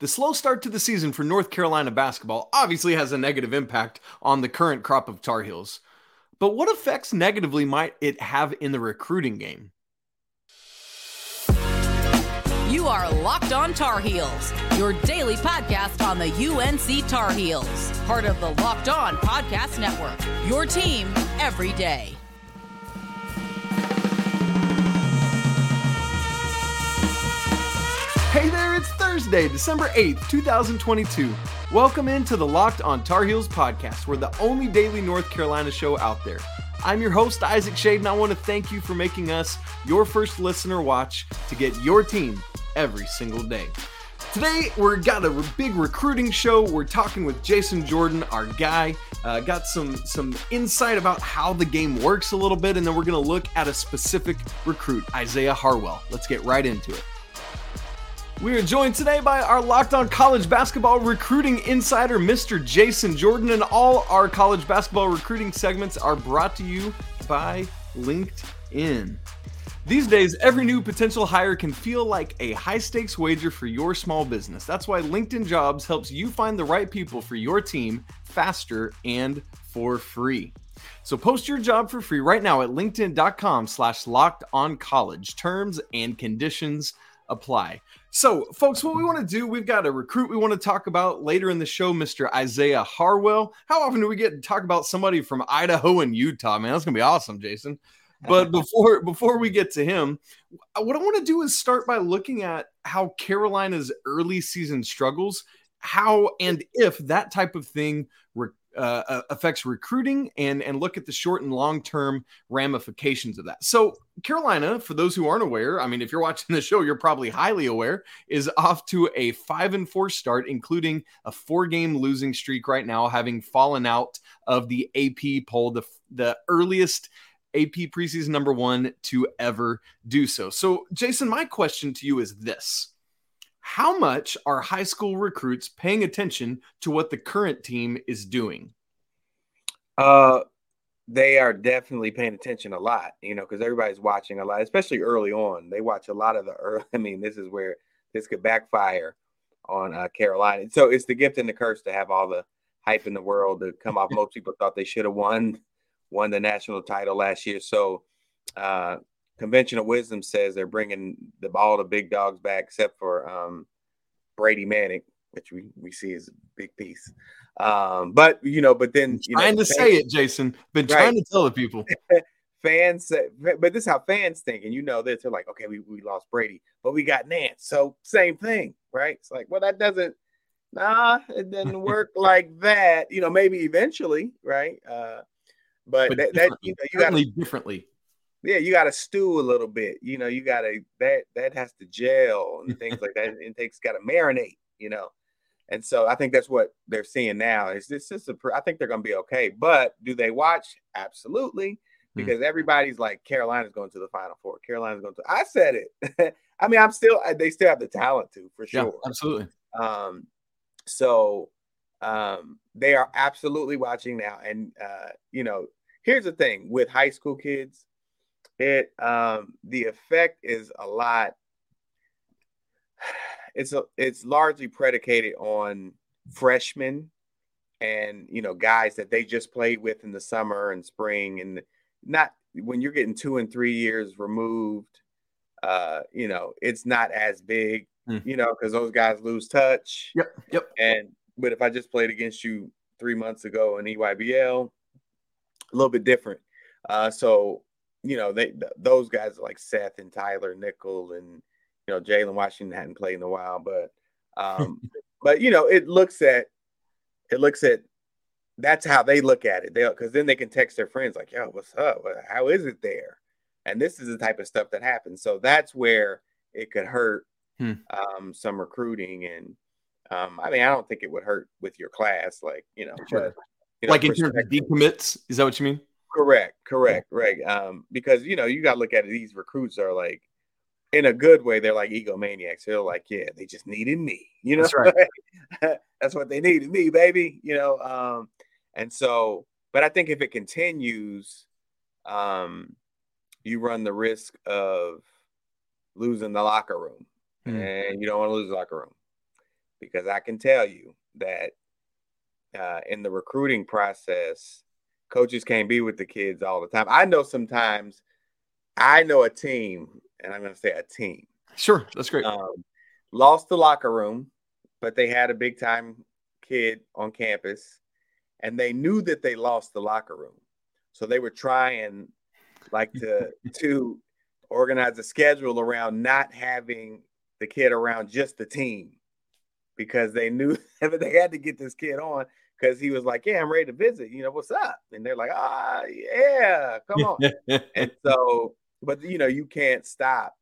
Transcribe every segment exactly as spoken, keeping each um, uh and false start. The slow start to the season for North Carolina basketball obviously has a negative impact on the current crop of Tar Heels. But what effects negatively might it have in the recruiting game? You are Locked On Tar Heels, your daily podcast on the U N C Tar Heels, part of the Locked On Podcast Network, your team every day. Hey there, it's Thursday, December eighth, twenty twenty-two. Welcome into the Locked On Tar Heels podcast. We're the only daily North Carolina show out there. I'm your host, Isaac Shade, and I want to thank you for making us your first listener watch to get your team every single day. Today, we've got a big recruiting show. We're talking with Jason Jordan, our guy. Uh, got some, some insight about how the game works a little bit, and then we're going to look at a specific recruit, Isaiah Harwell. Let's get right into it. We are joined today by our Locked On College Basketball recruiting insider, Mister Jason Jordan, and all our college basketball recruiting segments are brought to you by LinkedIn. These days, every new potential hire can feel like a high-stakes wager for your small business. That's why LinkedIn Jobs helps you find the right people for your team faster and for free. So post your job for free right now at linkedin.com slash locked on college. Terms and conditions apply. So, folks, what we want to do, we've got a recruit we want to talk about later in the show, Mister Isaiah Harwell. How often do we get to talk about somebody from Idaho and Utah, man? That's going to be awesome, Jason. But before before we get to him, what I want to do is start by looking at how Carolina's early season struggles, how and if that type of thing re- uh, affects recruiting, and, and look at the short and long-term ramifications of that. So, Carolina, for those who aren't aware, I mean, if you're watching the show, you're probably highly aware, is off to a five and four start, including a four-game losing streak right now, having fallen out of the A P poll, the, the earliest A P preseason number one to ever do so. So, Jason, my question to you is this. How much are high school recruits paying attention to what the current team is doing? Uh, they are definitely paying attention a lot, you know, because everybody's watching a lot, especially early on. They watch a lot of the early. I mean, this is where this could backfire on uh, Carolina. So it's the gift and the curse to have all the hype in the world to come off. Most people thought they should have won, won the national title last year. So uh, conventional wisdom says they're bringing the ball to big dogs back, except for um, Brady Manning, which we, we see is a big piece. Um, but, you know, but then you trying know, to fans, say it, Jason, been right? trying to tell the people fans, say, but this is how fans think. And you know, this, they're like, okay, we, we lost Brady, but we got Nance. So same thing, right? It's like, well, that doesn't, nah, it doesn't work like that. You know, maybe eventually. Right. Uh, but, but that, that, you know, you gotta differently. Yeah. You got to stew a little bit, you know, you got to, that, that has to gel and things like that. It takes, got to marinate, you know? And so I think that's what they're seeing now. Is this is a, I think they're going to be okay. But do they watch? Absolutely, because mm-hmm. everybody's like Carolina's going to the Final Four. Carolina's going to. I said it. I mean, I'm still. They still have the talent to for sure. Yeah, absolutely. Um, so um, they are absolutely watching now. And uh, you know, here's the thing with high school kids, it um, the effect is a lot. It's a, it's largely predicated on freshmen and, you know, guys that they just played with in the summer and spring, and not when you're getting two and three years removed, uh, you know, it's not as big, mm. you know, because those guys lose touch. Yep. Yep. And but if I just played against you three months ago in E Y B L, a little bit different. Uh, so, you know, they th- those guys are like Seth and Tyler Nickel and, you know, Jalen Washington hadn't played in a while, but, um, but you know, it looks at, it looks at, that's how they look at it. They, because then they can text their friends like, "Yo, what's up? How is it there?" And this is the type of stuff that happens. So that's where it could hurt hmm. um, some recruiting. And um, I mean, I don't think it would hurt with your class, like you know, sure. but, you like know, in terms of decommits. Is that what you mean? Correct, correct, yeah. right? Um, because you know, you got to look at it. These recruits are like, in a good way, they're like egomaniacs. They're like, yeah, they just needed me. You know, that's, right. That's what they needed me, baby. You know, um, and so, but I think if it continues, um, you run the risk of losing the locker room, mm-hmm. and you don't want to lose the locker room. because I can tell you that uh, in the recruiting process, coaches can't be with the kids all the time. I know sometimes I know a team, and I'm going to say a team. Sure, that's great. Um, lost the locker room, but they had a big-time kid on campus, and they knew that they lost the locker room. So they were trying like to to organize a schedule around not having the kid around just the team, because they knew they had to get this kid on, because he was like, yeah, I'm ready to visit. You know, what's up? And they're like, ah, oh, yeah, come on. And so, but, you know, you can't stop,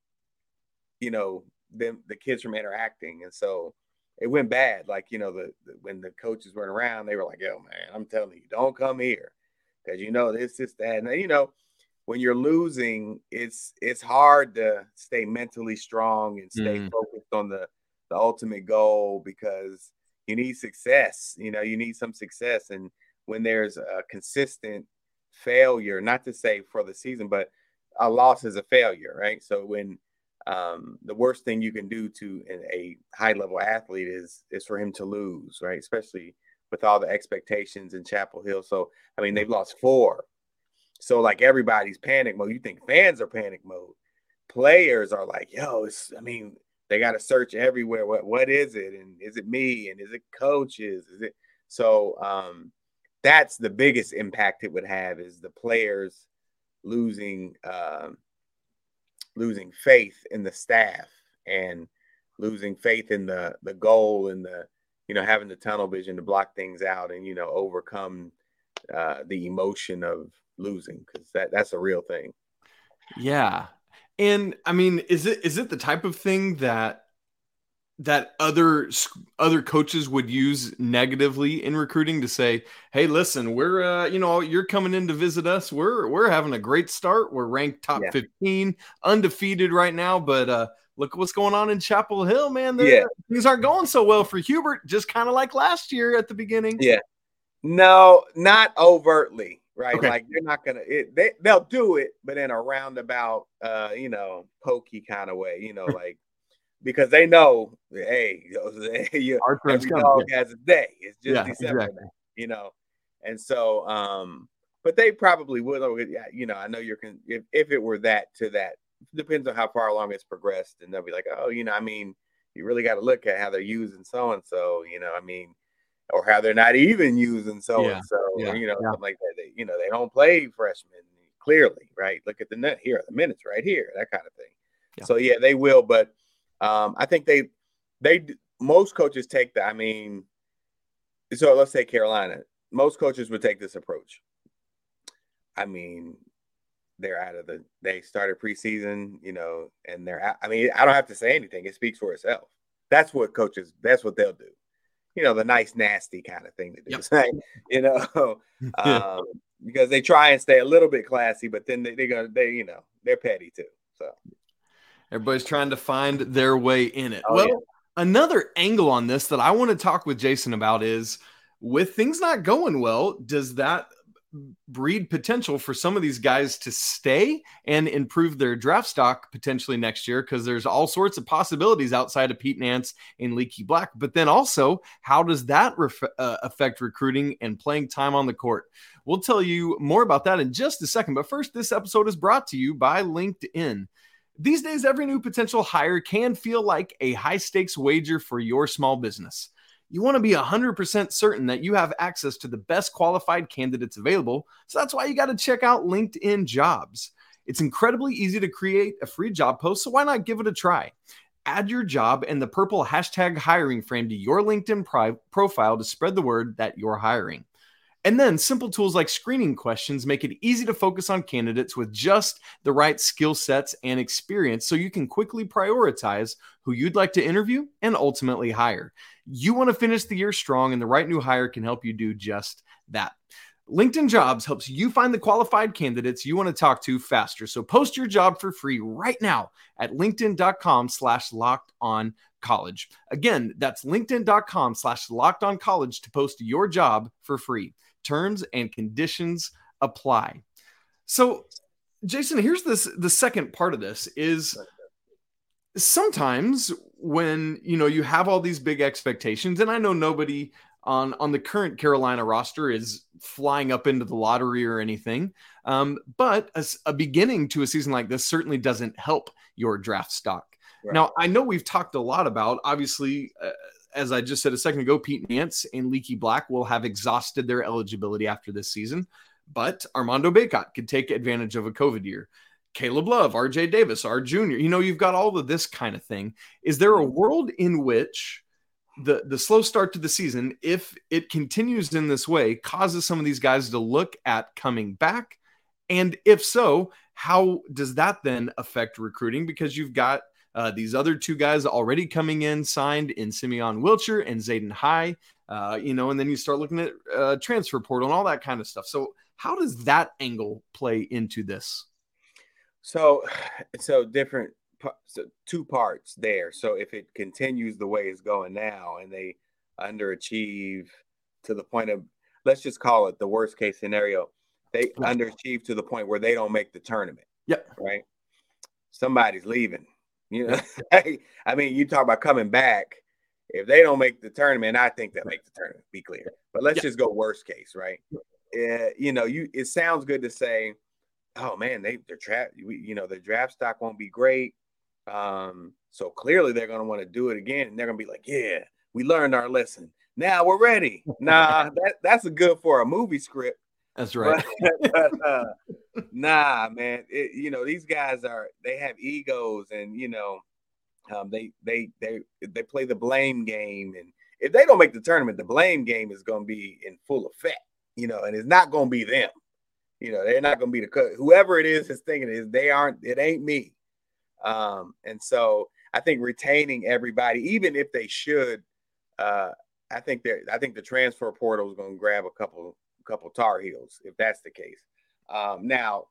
you know, them, the kids from interacting. And so it went bad. Like, you know, the, the when the coaches weren't around, they were like, yo, man, I'm telling you, don't come here, because, you know, this, this, that. And, you know, when you're losing, it's it's hard to stay mentally strong and stay mm. focused on the, the ultimate goal, because you need success. You know, you need some success. And when there's a consistent failure, not to say for the season, but a loss is a failure, right? So when um, the worst thing you can do to an, a high-level athlete is is for him to lose, right? Especially with all the expectations in Chapel Hill. So, I mean, they've lost four. So, like, everybody's panic mode. You think fans are panic mode. Players are like, yo, it's, I mean, they got to search everywhere. What what is it? And is it me? And is it coaches? Is it so? Um, that's the biggest impact it would have, is the players losing um, losing faith in the staff and losing faith in the the goal, and the, you know, having the tunnel vision to block things out and, you know, overcome uh, the emotion of losing, because that that's a real thing. Yeah. And I mean, is it is it the type of thing that that other other coaches would use negatively in recruiting to say, "Hey, listen, we're uh, you know, you're coming in to visit us. We're we're having a great start. We're ranked top yeah. fifteen, undefeated right now, but uh, look what's going on in Chapel Hill, man. Yeah. Things aren't going so well for Hubert, just kind of like last year at the beginning." Yeah. No, not overtly. Right. Okay. Like, they're not going to, they, they'll do it, but in a roundabout, uh, you know, pokey kind of way, you know, like, because they know, hey, you know, every dog has a day. It's just yeah, December, exactly. now, you know? And so, um, but they probably would, you know, I know you're, con- if, if it were that to that, depends on how far along it's progressed. And they'll be like, oh, you know, I mean, you really got to look at how they're using so-and-so, you know, I mean, or how they're not even using so-and-so, yeah, yeah, or, you know, yeah. something like that. They, you know, they don't play freshmen, clearly, right? Look at the net here, the minutes right here, that kind of thing. Yeah. So, yeah, they will. But um, I think they – they most coaches take the – I mean, so let's say Carolina. Most coaches would take this approach. I mean, they're out of the – they started preseason, you know, and they're out. I mean, I don't have to say anything. It speaks for itself. That's what coaches – that's what they'll do. You know, the nice, nasty kind of thing to do, yep. right? You know, um, because they try and stay a little bit classy, but then they, they're going to, they, you know, they're petty too. So everybody's trying to find their way in it. Oh, well, yeah. Another angle on this that I want to talk with Jason about is, with things not going well, does that breed potential for some of these guys to stay and improve their draft stock potentially next year? Because there's all sorts of possibilities outside of Pete Nance and Leaky Black. But then also, how does that ref- uh, affect recruiting and playing time on the court? We'll tell you more about that in just a second. But first, this episode is brought to you by LinkedIn. These days, every new potential hire can feel like a high-stakes wager for your small business. You want to be one hundred percent certain that you have access to the best qualified candidates available, so that's why you got to check out LinkedIn Jobs. It's incredibly easy to create a free job post, so why not give it a try? Add your job and the purple hashtag hiring frame to your LinkedIn pri- profile to spread the word that you're hiring. And then simple tools like screening questions make it easy to focus on candidates with just the right skill sets and experience, so you can quickly prioritize who you'd like to interview and ultimately hire. You want to finish the year strong, and the right new hire can help you do just that. LinkedIn Jobs helps you find the qualified candidates you want to talk to faster. So post your job for free right now at linkedin.com slash locked on college. Again, that's linkedin.com slash locked on college to post your job for free. Terms and conditions apply. So, Jason, here's this the second part of this is sometimes when, you know, you have all these big expectations, and I know nobody on, on the current Carolina roster is flying up into the lottery or anything. Um, but a, a beginning to a season like this certainly doesn't help your draft stock. Right. Now, I know we've talked a lot about, obviously, uh, as I just said a second ago, Pete Nance and Leaky Black will have exhausted their eligibility after this season, but Armando Bacot could take advantage of a COVID year. Caleb Love, R J Davis, our junior, you know, you've got all of this kind of thing. Is there a world in which the, the slow start to the season, if it continues in this way, causes some of these guys to look at coming back? And if so, how does that then affect recruiting? Because you've got uh, these other two guys already coming in, signed in Simeon Wilcher and Zayden High, uh, you know, and then you start looking at uh, transfer portal and all that kind of stuff. So how does that angle play into this? So, so different, so two parts there. So if it continues the way it's going now and they underachieve to the point of, let's just call it the worst case scenario, they underachieve to the point where they don't make the tournament. Yep. Right. Somebody's leaving, you know, I mean, you talk about coming back. If they don't make the tournament, I think they'll make the tournament, be clear, but let's yep. just go worst case. Right. Uh, you know, you, it sounds good to say, oh man, they they're trapped. You know, their draft stock won't be great. Um, so clearly they're going to want to do it again, and they're going to be like, "Yeah, we learned our lesson. Now we're ready." Nah, that that's a good for a movie script. That's right. But, but, uh, nah, man. It, you know, these guys are they have egos, and you know, um, they they they they play the blame game. And if they don't make the tournament, the blame game is going to be in full effect. You know, and it's not going to be them. You know, they're not going to be the coach. Whoever it is is thinking is they aren't, it ain't me. Um, and so I think retaining everybody, even if they should, uh, I think they're, I think the transfer portal is going to grab a couple, couple Tar Heels if that's the case. Um, now,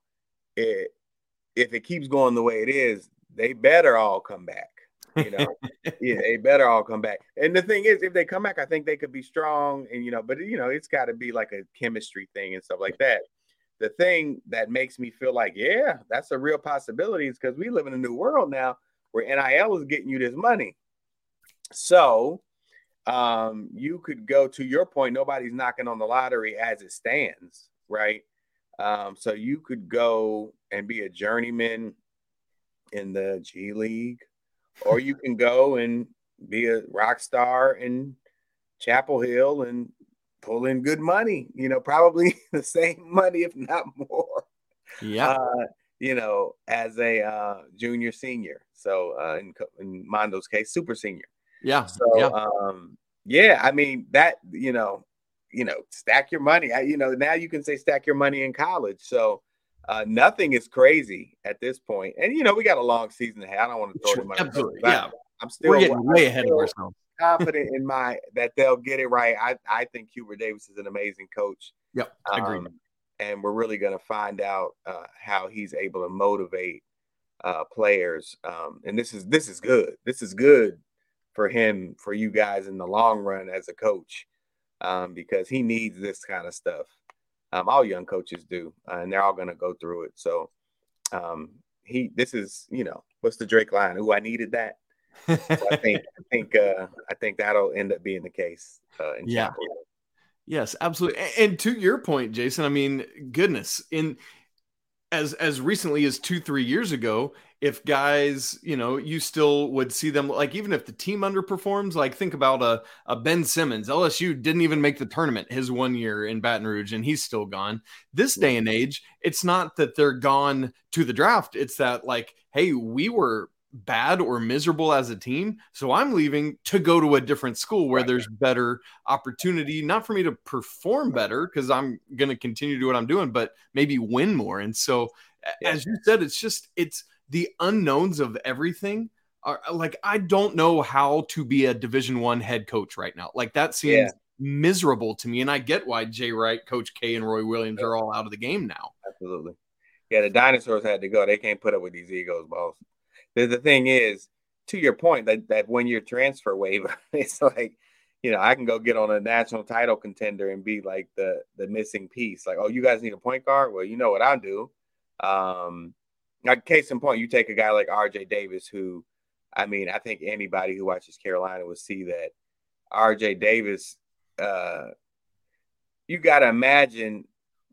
it, if it keeps going the way it is, they better all come back. You know, yeah, they better all come back. And the thing is, if they come back, I think they could be strong. And, you know, but, you know, it's got to be like a chemistry thing and stuff like that. The thing that makes me feel like, yeah, that's a real possibility is because we live in a new world now where N I L is getting you this money. So um, you could go to your point. Nobody's knocking on the lottery as it stands, right? Um, so you could go and be a journeyman in the G League, or you can go and be a rock star in Chapel Hill and pull in good money, you know, probably the same money, if not more, yeah, uh, you know, as a uh, junior, senior. So uh, in, in Mondo's case, super senior. Yeah. So, yeah. Um, yeah, I mean that, you know, you know, stack your money. I, you know, now you can say stack your money in college. So uh, nothing is crazy at this point. And, you know, we got a long season ahead. I don't want to throw too much. Absolutely. Yeah. I'm still We're getting way I'm ahead still, of ourselves. confident in my that they'll get it right. I, I think Hubert Davis is an amazing coach. Yep, I agree. Um, and we're really going to find out uh, how he's able to motivate uh, players. Um, and this is this is good. This is good for him, for you guys in the long run as a coach, um, because he needs this kind of stuff. Um, all young coaches do, uh, and they're all going to go through it. So um, he, this is, you know, what's the Drake line? Ooh, I needed that. So I think I think uh, I think that'll end up being the case. Uh, in yeah. Chapel. Yes, absolutely. And, and to your point, Jason, I mean, goodness, in as as recently as two three years ago, if guys, you know, you still would see them, like even if the team underperforms, like think about a a Ben Simmons. L S U didn't even make the tournament his one year in Baton Rouge, and he's still gone. This day and age, it's not that they're gone to the draft. It's that like, hey, we were bad or miserable as a team, so I'm leaving to go to a different school where right. there's better opportunity, not for me to perform better because I'm going to continue to do what I'm doing, but maybe win more. And so yeah. as you said, it's just it's the unknowns of everything are like, I don't know how to be a Division One head coach right now. Like that seems yeah. miserable to me, and I get why Jay Wright, Coach K, and Roy Williams yeah. are all out of the game now. Absolutely. Yeah, the dinosaurs had to go. They can't put up with these egos, boss. The thing is, to your point, that, that one-year transfer wave, it's like, you know, I can go get on a national title contender and be like the the missing piece. Like, oh, you guys need a point guard? Well, you know what I'll do. Um, like, case in point, you take a guy like R J Davis, who I mean, I think anybody who watches Carolina will see that R J Davis, uh, you got to imagine,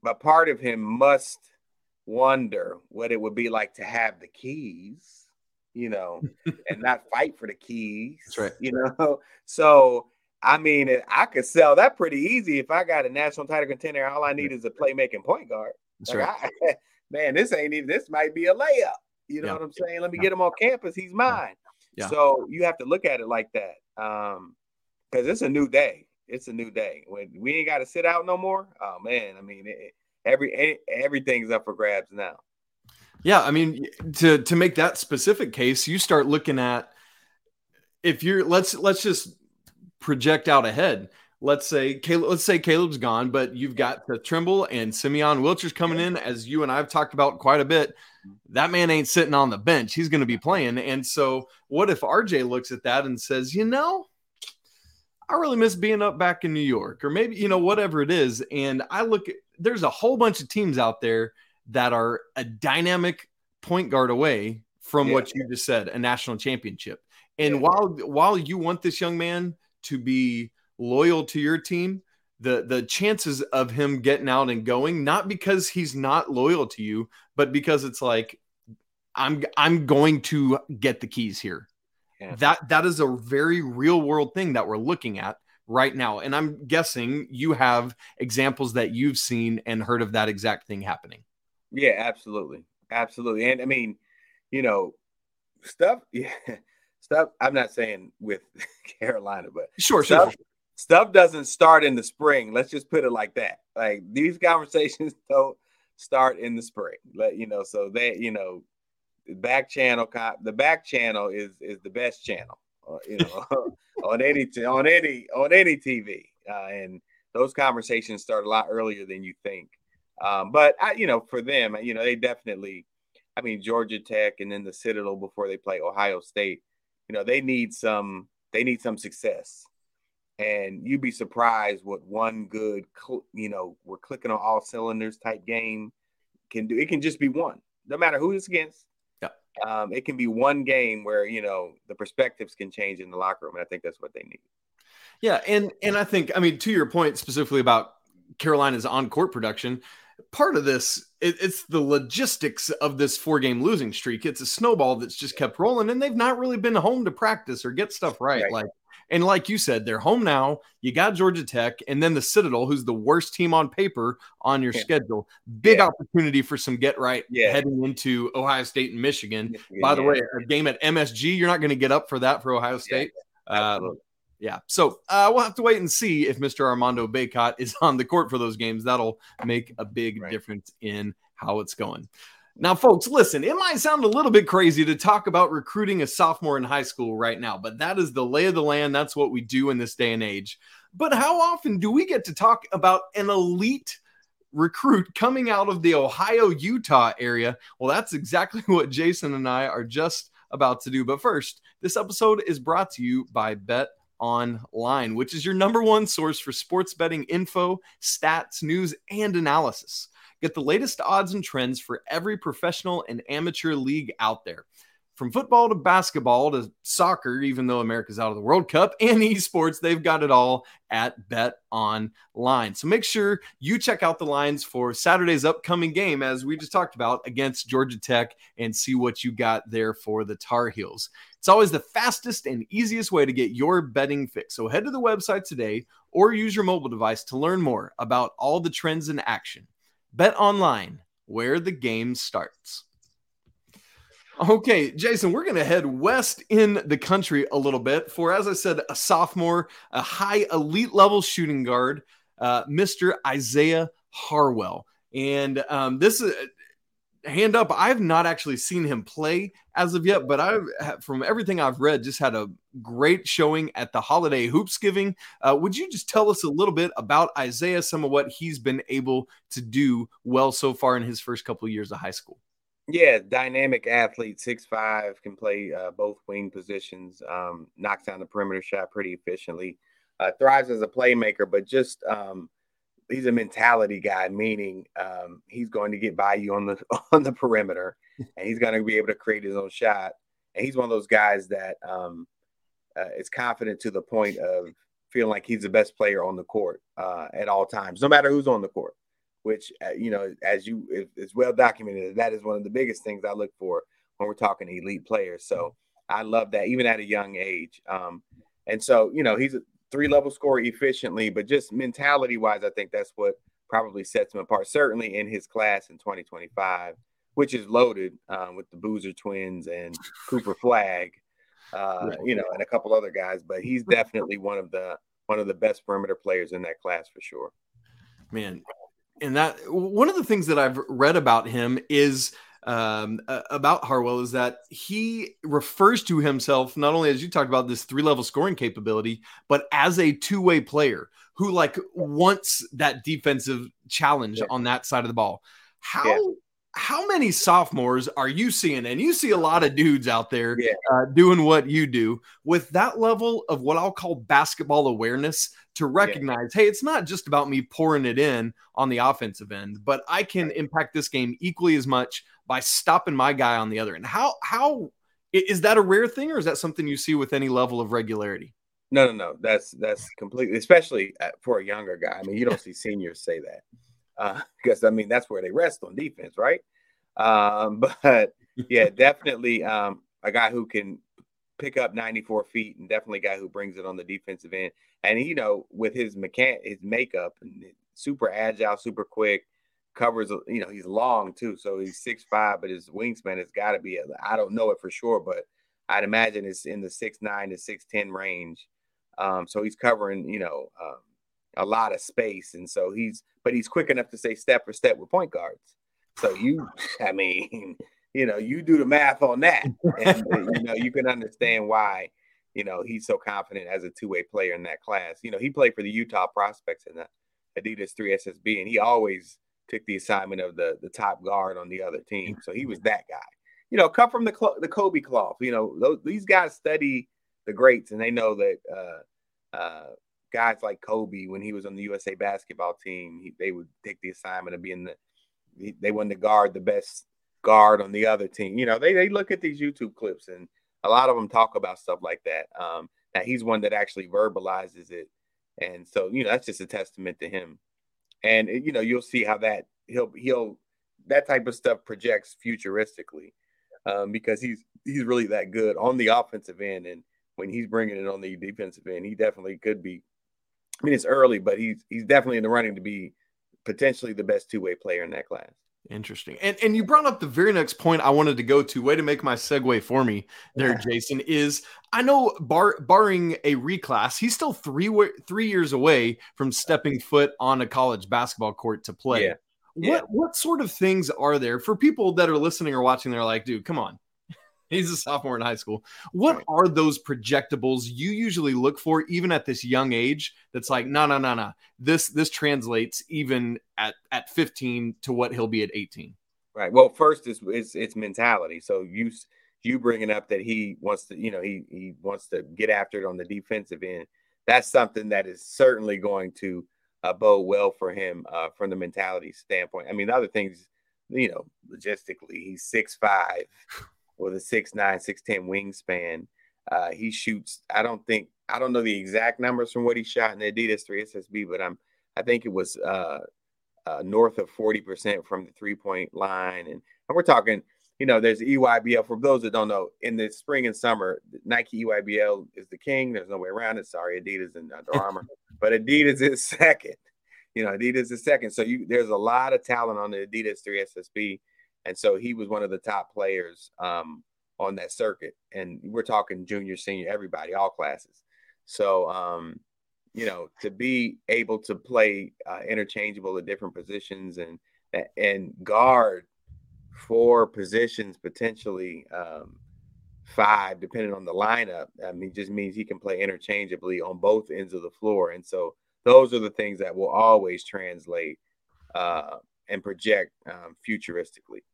but part of him must wonder what it would be like to have the keys, you know, and not fight for the keys. That's right. You know, so I mean, I could sell that pretty easy if I got a national title contender. All I need is a playmaking point guard. That's like, right. I, man, this ain't even. This might be a layup. You know yeah. what I'm saying? Let me yeah. get him on campus. He's mine. Yeah. So you have to look at it like that, because um, it's a new day. It's a new day. When we ain't got to sit out no more. Oh man, I mean, it, every everything's up for grabs now. Yeah, I mean, to to make that specific case, you start looking at if you're let's let's just. project out ahead. Let's say Caleb, let's say Caleb's gone, but you've got Seth Trimble and Simeon Wilcher's coming in, as you and I've talked about quite a bit. That man ain't sitting on the bench. He's going to be playing. And so what if R J looks at that and says, you know, I really miss being up back in New York, or maybe, you know, whatever it is. And I look at, there's a whole bunch of teams out there that are a dynamic point guard away from yeah. what you just said, a national championship. And yeah. while, while you want this young man to be loyal to your team, the the chances of him getting out and going, not because he's not loyal to you, but because it's like, I'm I'm going to get the keys here. Yeah. That that is a very real world thing that we're looking at right now. And I'm guessing you have examples that you've seen and heard of that exact thing happening. Yeah, absolutely. Absolutely. And I mean, you know, stuff. Yeah. Stuff, I'm not saying with Carolina, but sure, stuff, sure. stuff doesn't start in the spring. Let's just put it like that. Like, these conversations don't start in the spring. Let you know, so that, you know, back channel, the back channel is is the best channel, you know, on any on any on any T V. Uh, and those conversations start a lot earlier than you think. Um, but I, you know, for them, you know, they definitely. I mean, Georgia Tech and then the Citadel before they play Ohio State. You know, they need some they need some success, and you'd be surprised what one good, cl- you know, we're clicking on all cylinders type game can do. It can just be one, no matter who it's against. Yeah. Um, it can be one game where, you know, the perspectives can change in the locker room. And I think that's what they need. Yeah. And, and I think, I mean, to your point specifically about Carolina's on-court production, part of this, it, it's the logistics of this four-game losing streak. It's a snowball that's just kept rolling, and they've not really been home to practice or get stuff right. right. Like, and like you said, they're home now. You got Georgia Tech, and then the Citadel, who's the worst team on paper on your yeah. schedule. Big yeah. opportunity for some get right yeah. heading into Ohio State and Michigan. Yeah. By the way, a game at M S G, you're not going to get up for that for Ohio State. Yeah. Absolutely. Uh, Yeah, so uh, we'll have to wait and see if Mister Armando Bacot is on the court for those games. That'll make a big right. difference in how it's going. Now, folks, listen, it might sound a little bit crazy to talk about recruiting a sophomore in high school right now, but that is the lay of the land. That's what we do in this day and age. But how often do we get to talk about an elite recruit coming out of the Ohio, Utah area? Well, that's exactly what Jason and I are just about to do. But first, this episode is brought to you by Bet Online, which is your number one source for sports betting info, stats, news, and analysis. Get the latest odds and trends for every professional and amateur league out there. From football to basketball to soccer, even though America's out of the World Cup, and esports, they've got it all at Bet Online. So make sure you check out the lines for Saturday's upcoming game, as we just talked about, against Georgia Tech, and see what you got there for the Tar Heels. It's always the fastest and easiest way to get your betting fix. So head to the website today or use your mobile device to learn more about all the trends in action. Bet Online, where the game starts. Okay, Jason, we're going to head west in the country a little bit for, as I said, a sophomore, a high elite level shooting guard, uh, Mister Isaiah Harwell. And um, this is... Hand up, I've not actually seen him play as of yet, but I've, from everything I've read, just had a great showing at the Holiday Hoopsgiving. Uh, would you just tell us a little bit about Isaiah, some of what he's been able to do well so far in his first couple of years of high school? Yeah, dynamic athlete, six five, can play uh, both wing positions, um, knocks down the perimeter shot pretty efficiently, uh, thrives as a playmaker, but just um, – he's a mentality guy, meaning um, he's going to get by you on the on the perimeter, and he's going to be able to create his own shot. And he's one of those guys that um, uh, is confident to the point of feeling like he's the best player on the court uh, at all times, no matter who's on the court, which, uh, you know, as you, it, it's well documented. That is one of the biggest things I look for when we're talking elite players. So I love that even at a young age. Um, and so, you know, he's a three level scorer efficiently, but just mentality wise, I think that's what probably sets him apart, certainly in his class in twenty twenty-five, which is loaded um, with the Boozer twins and Cooper Flagg, uh, you know, and a couple other guys, but he's definitely one of the, one of the best perimeter players in that class for sure, man. And that, one of the things that I've read about him is um, uh, about Harwell is that he refers to himself, not only as you talked about this three level scoring capability, but as a two way player who like wants that defensive challenge yeah. on that side of the ball. How, yeah. how many sophomores are you seeing? And you see a lot of dudes out there yeah. uh, doing what you do with that level of what I'll call basketball awareness to recognize, yeah. hey, it's not just about me pouring it in on the offensive end, but I can right. impact this game equally as much by stopping my guy on the other end. How, how is that a rare thing, or is that something you see with any level of regularity? No, no, no. That's, that's completely, especially for a younger guy. I mean, you don't see seniors say that. Uh, because I mean, that's where they rest on defense, right? Um, but yeah, definitely um, a guy who can pick up ninety-four feet, and definitely a guy who brings it on the defensive end. And you know, with his mechan- his makeup, and super agile, super quick, covers. You know, he's long too, so he's six five, but his wingspan has got to be. A, I don't know it for sure, but I'd imagine it's in the six nine to six ten range. Um, so he's covering, you know. Um, a lot of space. And so he's, but he's quick enough to say step for step with point guards. So you, I mean, you know, you do the math on that and you know, you can understand why, you know, he's so confident as a two-way player in that class. You know, he played for the Utah Prospects in the Adidas three S S B, and he always took the assignment of the the top guard on the other team. So he was that guy, you know, cut from the, cl- the Kobe cloth, you know, those, these guys study the greats, and they know that, uh, uh, guys like Kobe, when he was on the U S A basketball team, he, they would take the assignment of being the, they wanted to guard the best guard on the other team. You know, they they look at these YouTube clips, and a lot of them talk about stuff like that. Um, now he's one that actually verbalizes it. And so, you know, that's just a testament to him. And, it, you know, you'll see how that he'll, he'll, that type of stuff projects futuristically um, because he's, he's really that good on the offensive end. And when he's bringing it on the defensive end, he definitely could be, I mean, it's early, but he's he's definitely in the running to be potentially the best two-way player in that class. Interesting. And and you brought up the very next point I wanted to go to. Way to make my segue for me there, yeah. Jason, is I know bar, barring a reclass, he's still three three years away from stepping foot on a college basketball court to play. Yeah. What yeah. what sort of things are there for people that are listening or watching? They're like, dude, come on. He's a sophomore in high school. What are those projectables you usually look for, even at this young age? That's like, no, no, no, no. This this translates even at, at fifteen to what he'll be at eighteen. Right. Well, first is it's, it's mentality. So you you bringing up that he wants to, you know, he he wants to get after it on the defensive end. That's something that is certainly going to uh, bode well for him uh, from the mentality standpoint. I mean, other things, you know, logistically, he's six five. With a six nine, six ten wingspan. Uh, he shoots, I don't think, I don't know the exact numbers from what he shot in the Adidas three S S B, but I'm, I think it was uh, uh, north of forty percent from the three-point line. And, and we're talking, you know, there's E Y B L. For those that don't know, in the spring and summer, Nike E Y B L is the king. There's no way around it. Sorry, Adidas and Under Armour. But Adidas is second. You know, Adidas is second. So you, there's a lot of talent on the Adidas three S S B. And so he was one of the top players um, on that circuit. And we're talking junior, senior, everybody, all classes. So, um, you know, to be able to play uh, interchangeable at different positions and and guard four positions, potentially um, five, depending on the lineup, I mean, just means he can play interchangeably on both ends of the floor. And so those are the things that will always translate uh, and project um, futuristically.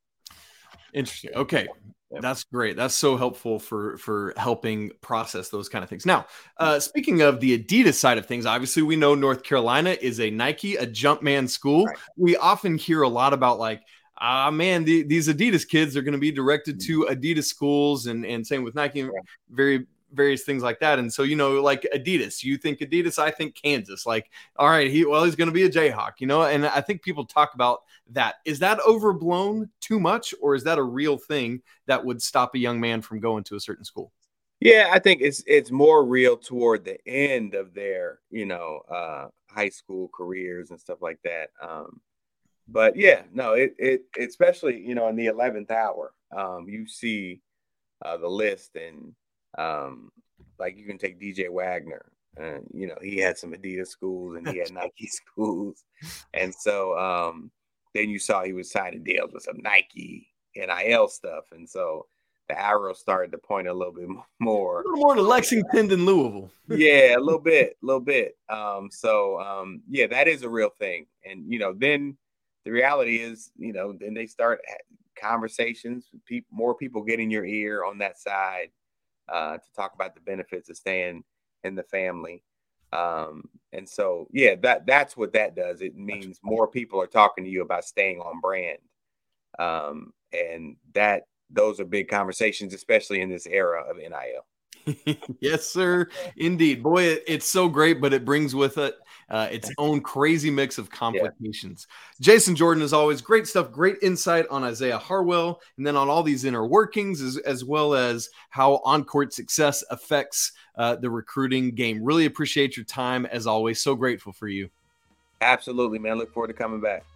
Interesting. Okay. That's great. That's so helpful for, for helping process those kind of things. Now, uh, speaking of the Adidas side of things, obviously we know North Carolina is a Nike, a Jumpman school. Right. We often hear a lot about like, ah, uh, man, the, these Adidas kids are going to be directed to Adidas schools, and, and same with Nike, and very various things like that. And so, you know, like Adidas, you think Adidas, I think Kansas. Like, all right, he well, he's going to be a Jayhawk, you know, and I think people talk about that. Is that overblown too much, or is that a real thing that would stop a young man from going to a certain school? Yeah, I think it's it's more real toward the end of their, you know, uh, high school careers and stuff like that. Um, but yeah, no, it it especially, you know, in the eleventh hour, um, you see uh, the list, and um, like you can take D J Wagner, and you know, he had some Adidas schools and he had Nike schools, and so um, then you saw he was signing deals with some Nike N I L stuff, and so the arrow started to point a little bit more. A little more to Lexington than Louisville. yeah, a little bit, a little bit. Um, so, um, yeah, that is a real thing. And, you know, then the reality is, you know, then they start conversations, pe- more people get in your ear on that side uh, to talk about the benefits of staying in the family. Um, and so, yeah, that that's what that does. It means more people are talking to you about staying on brand. Um, and that, those are big conversations, especially in this era of N I L. Yes, sir. Indeed. Boy, it, it's so great, but it brings with it uh, its own crazy mix of complications. Yeah. Jason Jordan, as always, great stuff, great insight on Isaiah Harwell, and then on all these inner workings, as, as well as how on-court success affects uh, the recruiting game. Really appreciate your time, as always. So grateful for you. Absolutely, man. Look forward to coming back.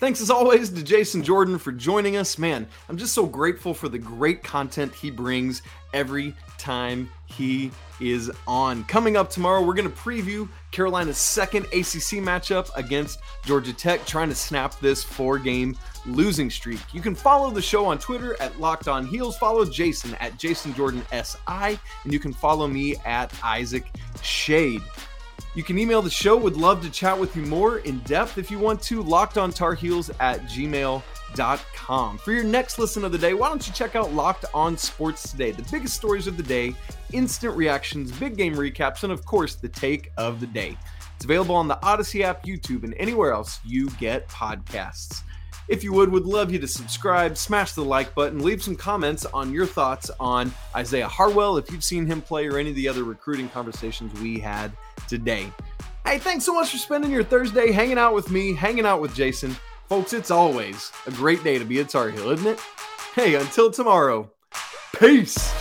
Thanks, as always, to Jason Jordan for joining us. Man, I'm just so grateful for the great content he brings every time he is on. Coming up tomorrow, we're going to preview Carolina's second A C C matchup against Georgia Tech, trying to snap this four-game losing streak. You can follow the show on Twitter at Locked On Heels. Follow Jason at Jason Jordan S I, and you can follow me at Isaac Shade. You can email the show. Would love to chat with you more in depth if you want to. Locked on Tar Heels at gmail dot com. For your next listen of the day, why don't you check out Locked On Sports Today? The biggest stories of the day, instant reactions, big game recaps, and of course, the take of the day. It's available on the Odyssey app, YouTube, and anywhere else you get podcasts. If you would, would love you to subscribe, smash the like button, leave some comments on your thoughts on Isaiah Harwell, if you've seen him play, or any of the other recruiting conversations we had today. Hey, thanks so much for spending your Thursday hanging out with me, hanging out with Jason. Folks, it's always a great day to be a Tar Heel, isn't it? Hey, until tomorrow, peace.